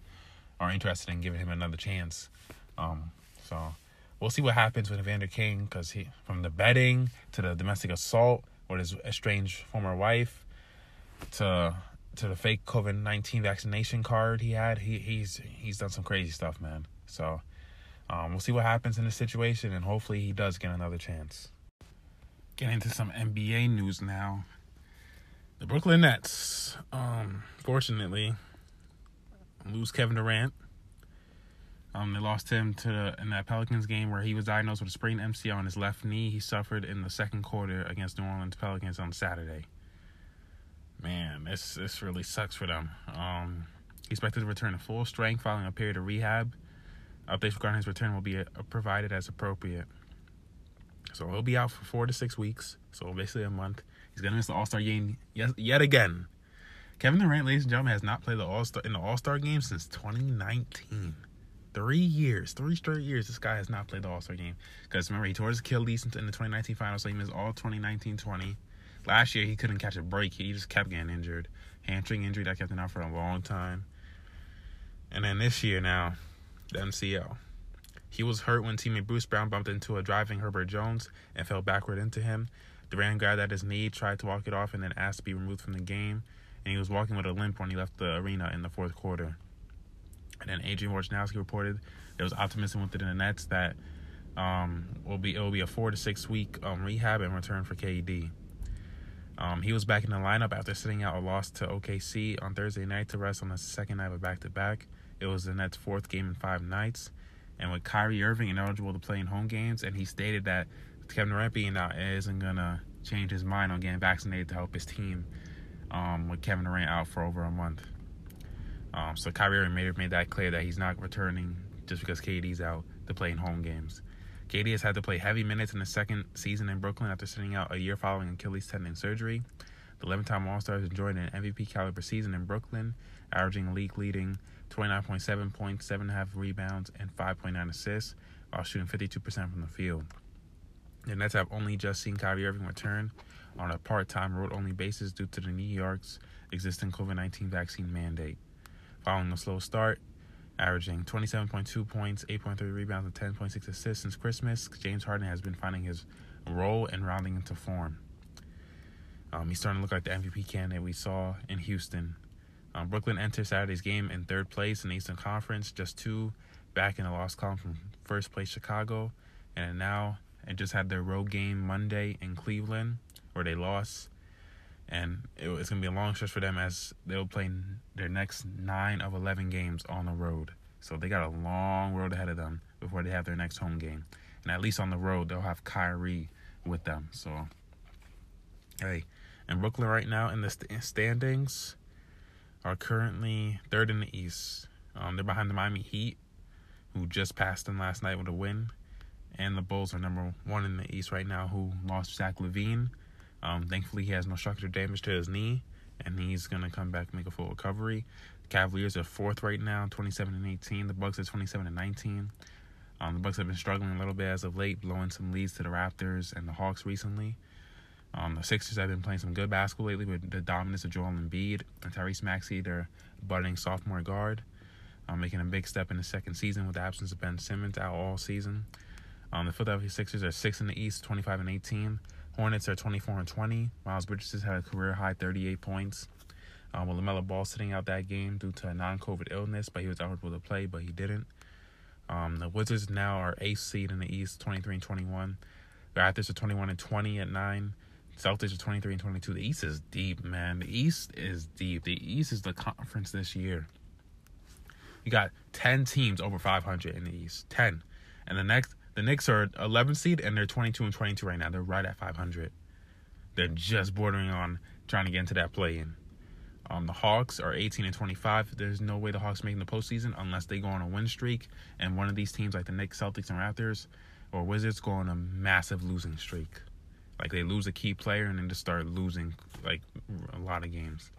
are interested in giving him another chance. Um, so we'll see what happens with Evander Kane, because he, from the betting to the domestic assault with his estranged former wife to to the fake COVID nineteen vaccination card he had, he he's he's done some crazy stuff, man. So um, we'll see what happens in this situation, and hopefully he does get another chance. Getting into some N B A news now. The Brooklyn Nets, um, fortunately, lose Kevin Durant. Um, they lost him to the, in that Pelicans game where he was diagnosed with a sprained M C L on his left knee he suffered in the second quarter against New Orleans Pelicans on Saturday. Man, this this really sucks for them. Um, he's expected to return to full strength following a period of rehab. Updates regarding his return will be a, a provided as appropriate. So he'll be out for four to six weeks, so basically a month. He's going to miss the All-Star game yet, yet again. Kevin Durant, ladies and gentlemen, has not played the All-Star in the All-Star game since twenty nineteen. Three years, three straight years, this guy has not played the All-Star game. Because remember, he tore his Achilles in the twenty nineteen finals, so he missed all twenty nineteen twenty. Last year, he couldn't catch a break. He just kept getting injured. Hamstring injury that kept him out for a long time. And then this year now, the M C L. He was hurt when teammate Bruce Brown bumped into a driving Herbert Jones and fell backward into him. Duran grabbed at his knee, tried to walk it off, and then asked to be removed from the game. And he was walking with a limp when he left the arena in the fourth quarter. And then Adrian Wojnarowski reported there was optimism within the Nets that um, will be it will be a four to six week um, rehab and return for K D. Um, he was back in the lineup after sitting out a loss to O K C on Thursday night to rest on the second night of a back-to-back. It was the Nets' fourth game in five nights. And with Kyrie Irving ineligible to play in home games, and he stated that Kevin Durant being out isn't going to change his mind on getting vaccinated to help his team um, with Kevin Durant out for over a month. Um, so Kyrie Irving made, made that clear that he's not returning just because K D's out to play in home games. K D has had to play heavy minutes in his second season in Brooklyn after sitting out a year following Achilles tendon surgery. The eleven-time All-Star has enjoyed an M V P-caliber season in Brooklyn, averaging league-leading twenty-nine point seven points, seven point five rebounds, and five point nine assists, while shooting fifty-two percent from the field. The Nets have only just seen Kyrie Irving return on a part-time, road-only basis due to the New York's existing COVID nineteen vaccine mandate. Following a slow start, averaging twenty-seven point two points, eight point three rebounds, and ten point six assists since Christmas, James Harden has been finding his role and rounding into form. Um, he's starting to look like the M V P candidate we saw in Houston. Um, Brooklyn enters Saturday's game in third place in the Eastern Conference, just two back in the loss column from first place Chicago, and now it just had their road game Monday in Cleveland, where they lost. And it's going to be a long stretch for them as they'll play their next nine of eleven games on the road. So they got a long road ahead of them before they have their next home game. And at least on the road, they'll have Kyrie with them. So, hey. And Brooklyn right now in the st- standings are currently third in the East. Um, they're behind the Miami Heat, who just passed them last night with a win. And the Bulls are number one in the East right now, who lost Zach LaVine. Um, thankfully, he has no structural damage to his knee, and he's going to come back and make a full recovery. The Cavaliers are fourth right now, twenty-seven and eighteen. The Bucks are twenty-seven and nineteen. Um, the Bucks have been struggling a little bit as of late, blowing some leads to the Raptors and the Hawks recently. Um, the Sixers have been playing some good basketball lately with the dominance of Joel Embiid and Tyrese Maxey, their budding sophomore guard, um, making a big step in the second season with the absence of Ben Simmons out all season. Um, the Philadelphia Sixers are sixth in the East, twenty-five and eighteen. Hornets are twenty-four and twenty. Miles Bridges had a career-high thirty-eight points. Um, with LaMelo Ball sitting out that game due to a non-COVID illness, but he was eligible to play, but he didn't. Um, the Wizards now are eighth seed in the East, twenty-three and twenty-one. The Raptors are twenty-one and twenty at nine. Celtics are twenty-three and twenty-two. The East is deep, man. The East is deep. The East is the conference this year. You got ten teams over five hundred in the East. ten. And the next... The Knicks are eleventh seed, and they're twenty-two and twenty-two right now. They're right at five hundred. They're just bordering on trying to get into that play-in. Um, the Hawks are eighteen and twenty-five. There's no way the Hawks make the postseason unless they go on a win streak, and one of these teams like the Knicks, Celtics, and Raptors or Wizards go on a massive losing streak. Like, they lose a key player and then just start losing, like, a lot of games.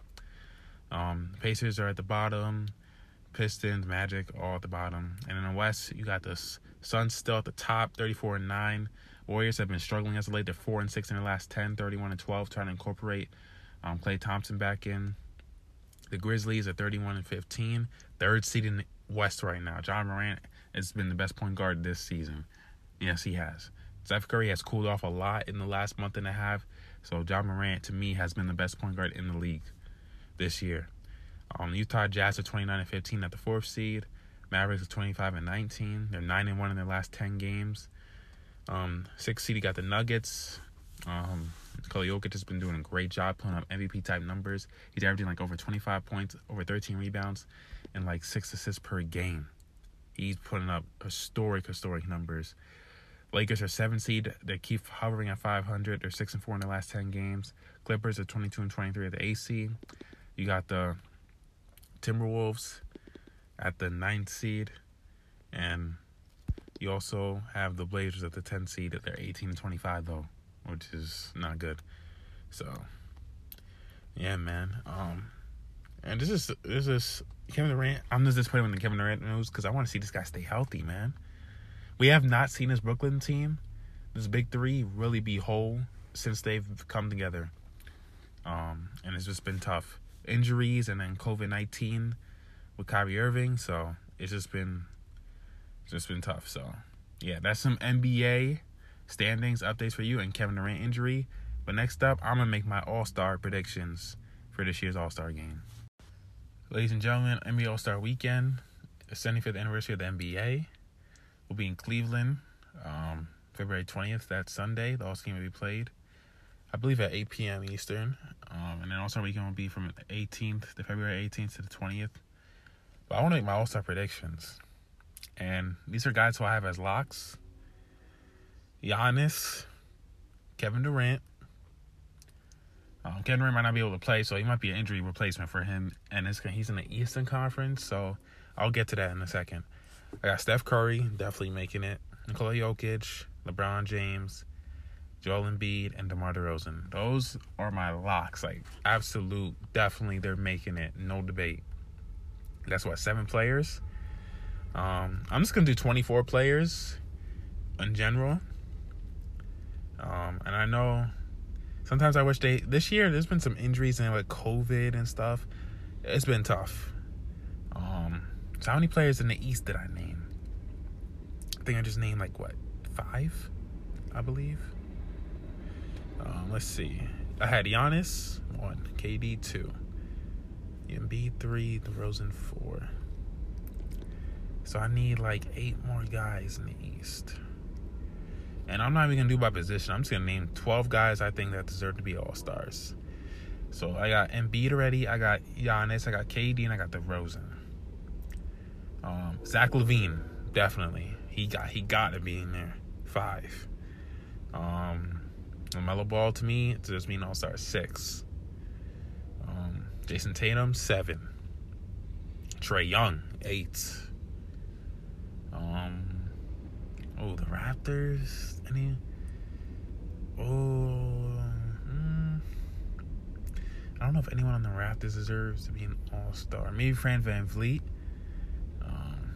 Um, the Pacers are at the bottom. Pistons, Magic, all at the bottom. And in the West, you got the Suns still at the top, thirty-four and nine. Warriors have been struggling as of late. They're four and six in the last ten, thirty-one and twelve, trying to incorporate um, Klay Thompson back in. The Grizzlies are thirty-one and fifteen, third seed in the West right now. John Morant has been the best point guard this season. Yes, he has. Steph Curry has cooled off a lot in the last month and a half, so John Morant, to me, has been the best point guard in the league this year. Um, Utah Jazz are twenty-nine and fifteen at the fourth seed. Mavericks are twenty-five and nineteen. They're nine and one in their last ten games. Um, sixth seed, you got the Nuggets. Um, Nikola Jokic has been doing a great job pulling up M V P-type numbers. He's averaging like over twenty-five points, over thirteen rebounds, and like six assists per game. He's putting up historic, historic numbers. Lakers are seventh seed. They keep hovering at five hundred. They're six and four in their last ten games. Clippers are twenty-two and twenty-three at the eighth seed. You got the Timberwolves at the ninth seed, and you also have the Blazers at the tenth seed. They're eighteen and twenty-five though, which is not good. So, yeah, man. Um, and this is this is Kevin Durant. I'm just disappointed when the Kevin Durant news because I want to see this guy stay healthy, man. We have not seen this Brooklyn team, this Big Three, really be whole since they've come together. Um, and it's just been tough. Injuries and then COVID nineteen with Kyrie Irving, so it's just been It's just been tough. So, yeah, that's some N B A standings updates for you and Kevin Durant injury. But next up, I'm going to make my All-Star predictions for this year's All-Star game. Ladies and gentlemen, N B A All-Star Weekend, the seventy-fifth anniversary of the N B A, will be in Cleveland, um, February twentieth. That's Sunday. The All-Star game will be played, I believe, at eight p.m. Eastern. Um, and then All-Star Weekend will be from the eighteenth, the February eighteenth to the twentieth. But I want to make my All-Star predictions. And these are guys who I have as locks. Giannis, Kevin Durant. Um, Kevin Durant might not be able to play, so he might be an injury replacement for him. And it's, he's in the Eastern Conference, so I'll get to that in a second. I got Steph Curry, definitely making it. Nikola Jokic, LeBron James, Joel Embiid, and DeMar DeRozan. Those are my locks. Like, absolute, definitely they're making it. No debate. That's what, seven players? Um, I'm just going to do twenty-four players in general. Um, and I know... Sometimes I wish they... This year, there's been some injuries and, like, COVID and stuff. It's been tough. Um, so how many players in the East did I name? I think I just named, like, what? Five, I believe. Um, let's see. I had Giannis, one. K D, two. Embiid, three. DeRozan, four. So I need, like, eight more guys in the East. And I'm not even going to do by position. I'm just going to name twelve guys I think that deserve to be All-Stars. So I got Embiid already. I got Giannis. I got K D. And I got DeRozan. Um, Zach LaVine, definitely. He got he got to be in there. Five. Um, LaMelo Ball, to me, just mean All-Star. Six. Um, Jason Tatum, seven. Trae Young, eight. Um... Oh, the Raptors. I mean, oh, mm, I don't know if anyone on the Raptors deserves to be an All-Star. Maybe Fran VanVleet. Um,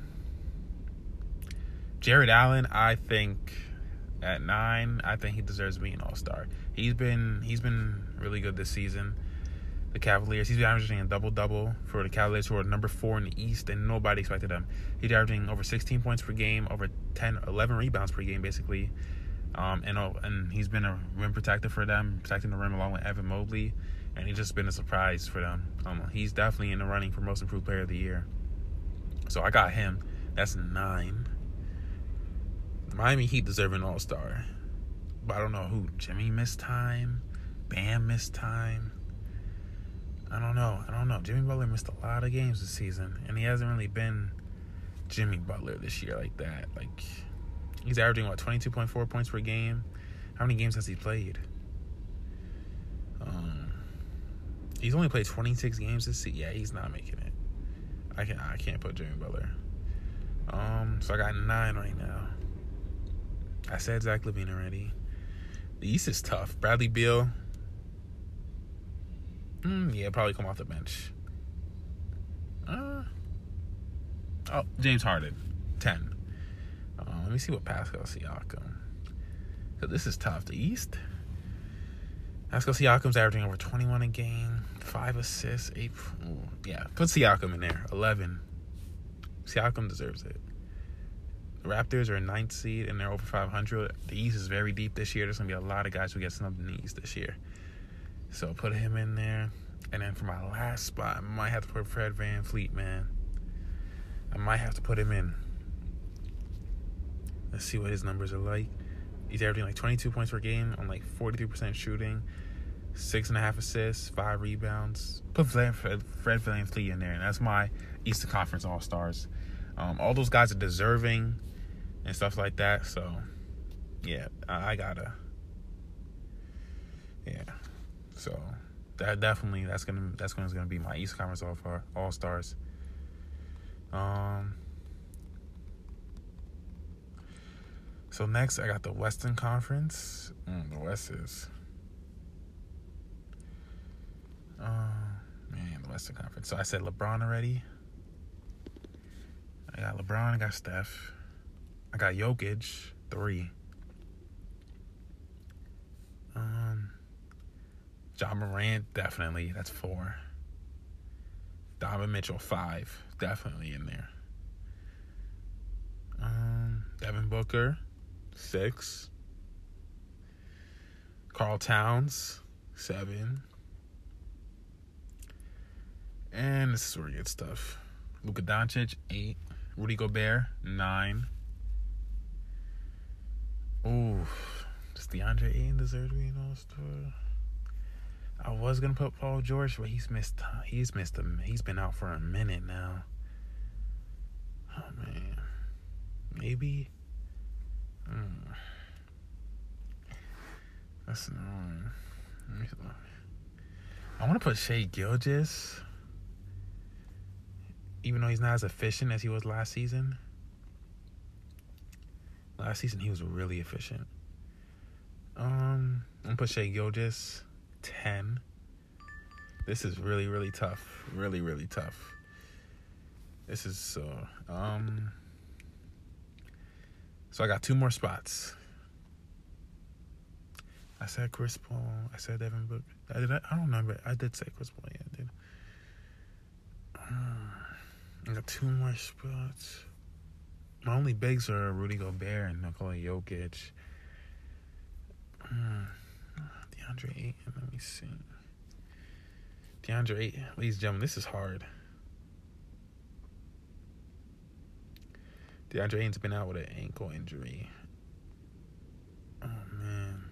Jared Allen, I think at nine, I think he deserves to be an All-Star. He's been he's been really good this season. The Cavaliers, he's been averaging a double-double for the Cavaliers, who are number four in the East, and nobody expected them. He's averaging over sixteen points per game, over ten, eleven rebounds per game, basically. Um, and and he's been a rim protector for them, protecting the rim along with Evan Mobley, and he's just been a surprise for them. Um, he's definitely in the running for Most Improved Player of the Year. So I got him. That's nine. Miami Heat deserve an All-Star. But I don't know who. Jimmy missed time. Bam missed time. I don't know. I don't know. Jimmy Butler missed a lot of games this season, and he hasn't really been Jimmy Butler this year like that. Like, he's averaging, what, twenty-two point four points per game? How many games has he played? Um, he's only played twenty-six games this season. Yeah, he's not making it. I can't, I can't put Jimmy Butler. Um, so I got nine right now. I said Zach LaVine already. The East is tough. Bradley Beal. Mm, yeah, probably come off the bench. Uh, oh, James Harden, ten. Uh, let me see what Pascal Siakam. So this is tough. The East. Pascal Siakam's averaging over twenty-one a game, five assists, eight. Ooh, yeah, put Siakam in there. Eleven. Siakam deserves it. The Raptors are a ninth seed and they're over five hundred. The East is very deep this year. There's gonna be a lot of guys who get snubbed in the East this year. So put him in there. And then for my last spot, I might have to put Fred VanVleet, man. I might have to put him in. Let's see what his numbers are like. He's averaging like twenty-two points per game on like forty-three percent shooting, six and a half assists, five rebounds. Put Fred, Fred, Fred VanVleet in there. And that's my Eastern Conference All-Stars. Um, all those guys are deserving and stuff like that. So, yeah, I, I gotta. Yeah. So, that definitely that's gonna that's gonna, gonna be my East Conference All All Stars. Um. So next, I got the Western Conference. Mm, the West is. Uh, man, the Western Conference. So I said LeBron already. I got LeBron. I got Steph. I got Jokic, three. Um. John Morant, definitely. That's four. Donovan Mitchell, five. Definitely in there. Um, Devin Booker, six. Carl Towns, seven. And this is where it gets tough. Luka Doncic, eight. Rudy Gobert, nine. Ooh, does DeAndre Ayton deserve to be an All-Star? I was gonna put Paul George, but he's missed. He's missed him. He's been out for a minute now. Oh man, maybe. Mm. That's annoying. I want to put Shai Gilgeous, even though he's not as efficient as he was last season. Last season he was really efficient. Um, I'm gonna put Shai Gilgeous. ten. This is really, really tough. Really, really tough. This is so. Uh, um, so I got two more spots. I said Chris Paul. I said Devin Booker. I did. I, I don't remember. I did say Chris Paul. Yeah, I did. Uh, I got two more spots. My only bigs are Rudy Gobert and Nikola Jokic. Hmm. DeAndre Ayton, let me see. DeAndre Ayton, ladies and gentlemen, this is hard. DeAndre Ayton's been out with an ankle injury. Oh, man.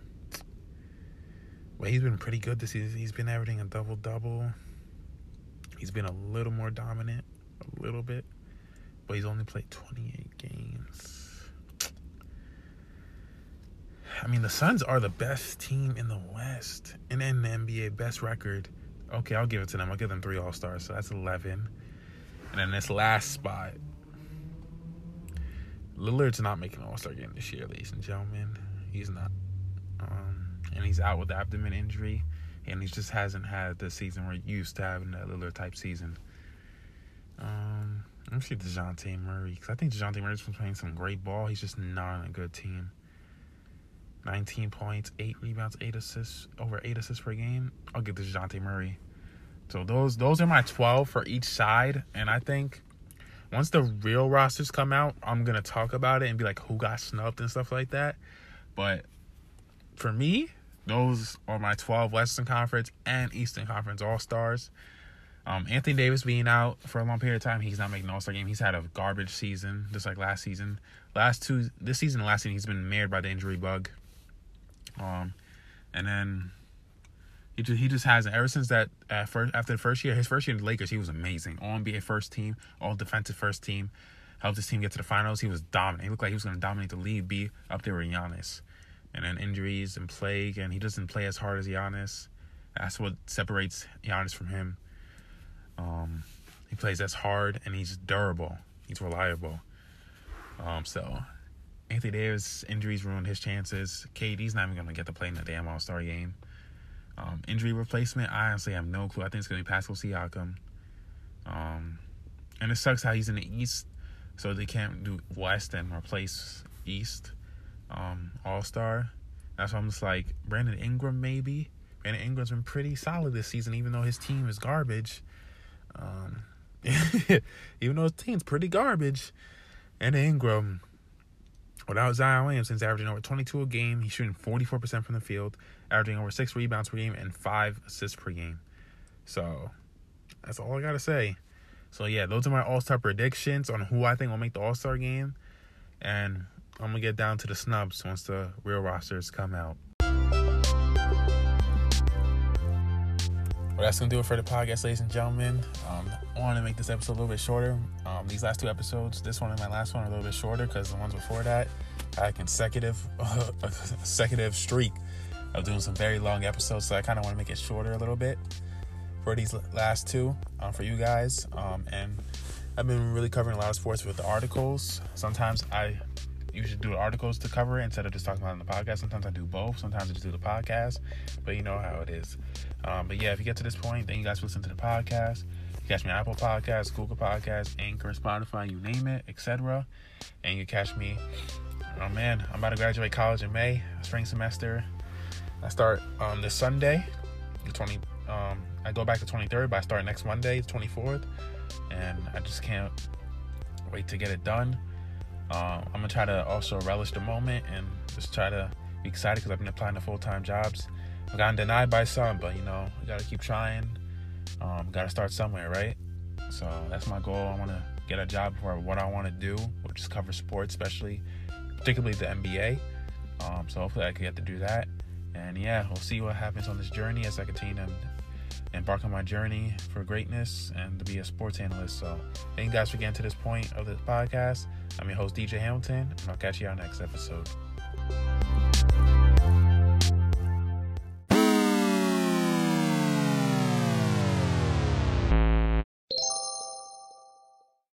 But he's been pretty good this season. He's been averaging a double-double. He's been a little more dominant, a little bit. But he's only played twenty-eight games. I mean, the Suns are the best team in the West and in the N B A, best record. Okay, I'll give it to them. I'll give them three All-Stars, so that's eleven. And then this last spot, Lillard's not making an All-Star game this year, ladies and gentlemen. He's not. Um, and he's out with the abdomen injury, and he just hasn't had the season we're used to having, that Lillard-type season. Um, let me see DeJounte Murray, because I think DeJounte Murray's been playing some great ball. He's just not on a good team. nineteen points, eight rebounds, eight assists, over eight assists per game. I'll give this DeJounte Murray. So those those are my twelve for each side. And I think once the real rosters come out, I'm going to talk about it and be like, who got snubbed and stuff like that. But for me, those are my twelve Western Conference and Eastern Conference All-Stars. Um, Anthony Davis being out for a long period of time, he's not making an All-Star game. He's had a garbage season, just like last season. Last two, this season and last season, he's been marred by the injury bug. Um, and then he just, he just hasn't ever since that uh, first, after the first year, his first year in the Lakers, he was amazing. All N B A first team, all defensive first team, helped his team get to the finals. He was dominant. He looked like he was going to dominate the league, be up there with Giannis. And then injuries and plague, and he doesn't play as hard as Giannis. That's what separates Giannis from him. Um, he plays as hard, and he's durable. He's reliable. Um, so... Anthony Davis' injuries ruined his chances. K D's not even going to get to play in the damn All-Star game. Um, injury replacement, I honestly have no clue. I think it's going to be Pascal Siakam. Um, and it sucks how he's in the East, so they can't do West and replace East um, All-Star. That's why I'm just like, Brandon Ingram maybe. Brandon Ingram's been pretty solid this season, even though his team is garbage. Um, even though his team's pretty garbage. And Ingram... Without Zion Williamson's averaging over twenty-two a game, he's shooting forty-four percent from the field, averaging over six rebounds per game and five assists per game. So, that's all I got to say. So, yeah, those are my All-Star predictions on who I think will make the All-Star game. And I'm going to get down to the snubs once the real rosters come out. Well, that's going to do it for the podcast, ladies and gentlemen. Um, I want to make this episode a little bit shorter. Um, these last two episodes, this one and my last one, are a little bit shorter because the ones before that I had consecutive, uh, a consecutive streak of doing some very long episodes, so I kind of want to make it shorter a little bit for these last two um, for you guys. Um, and I've been really covering a lot of sports with the articles. Sometimes I usually do articles to cover it instead of just talking about it on the podcast. Sometimes I do both. Sometimes I just do the podcast, but you know how it is. Um, but yeah, if you get to this point, thank you guys for listening to the podcast. You catch me on Apple Podcasts, Google Podcasts, Anchor, Spotify, you name it, et cetera. And you catch me. Oh man, I'm about to graduate college in May, spring semester. I start um, this Sunday, the twenty. Um, I go back the twenty-third, but I start next Monday, the twenty-fourth, and I just can't wait to get it done. Uh, I'm going to try to also relish the moment and just try to be excited because I've been applying to full-time jobs. I've gotten denied by some, but, you know, you got to keep trying. Um, got to start somewhere, right? So that's my goal. I want to get a job for what I want to do, which is cover sports, especially, particularly the N B A. Um, so hopefully I can get to do that. And, yeah, we'll see what happens on this journey as I continue to embark on my journey for greatness and to be a sports analyst. So thank you guys for getting to this point of this podcast. I'm your host, D J Hamilton, and I'll catch you all next episode.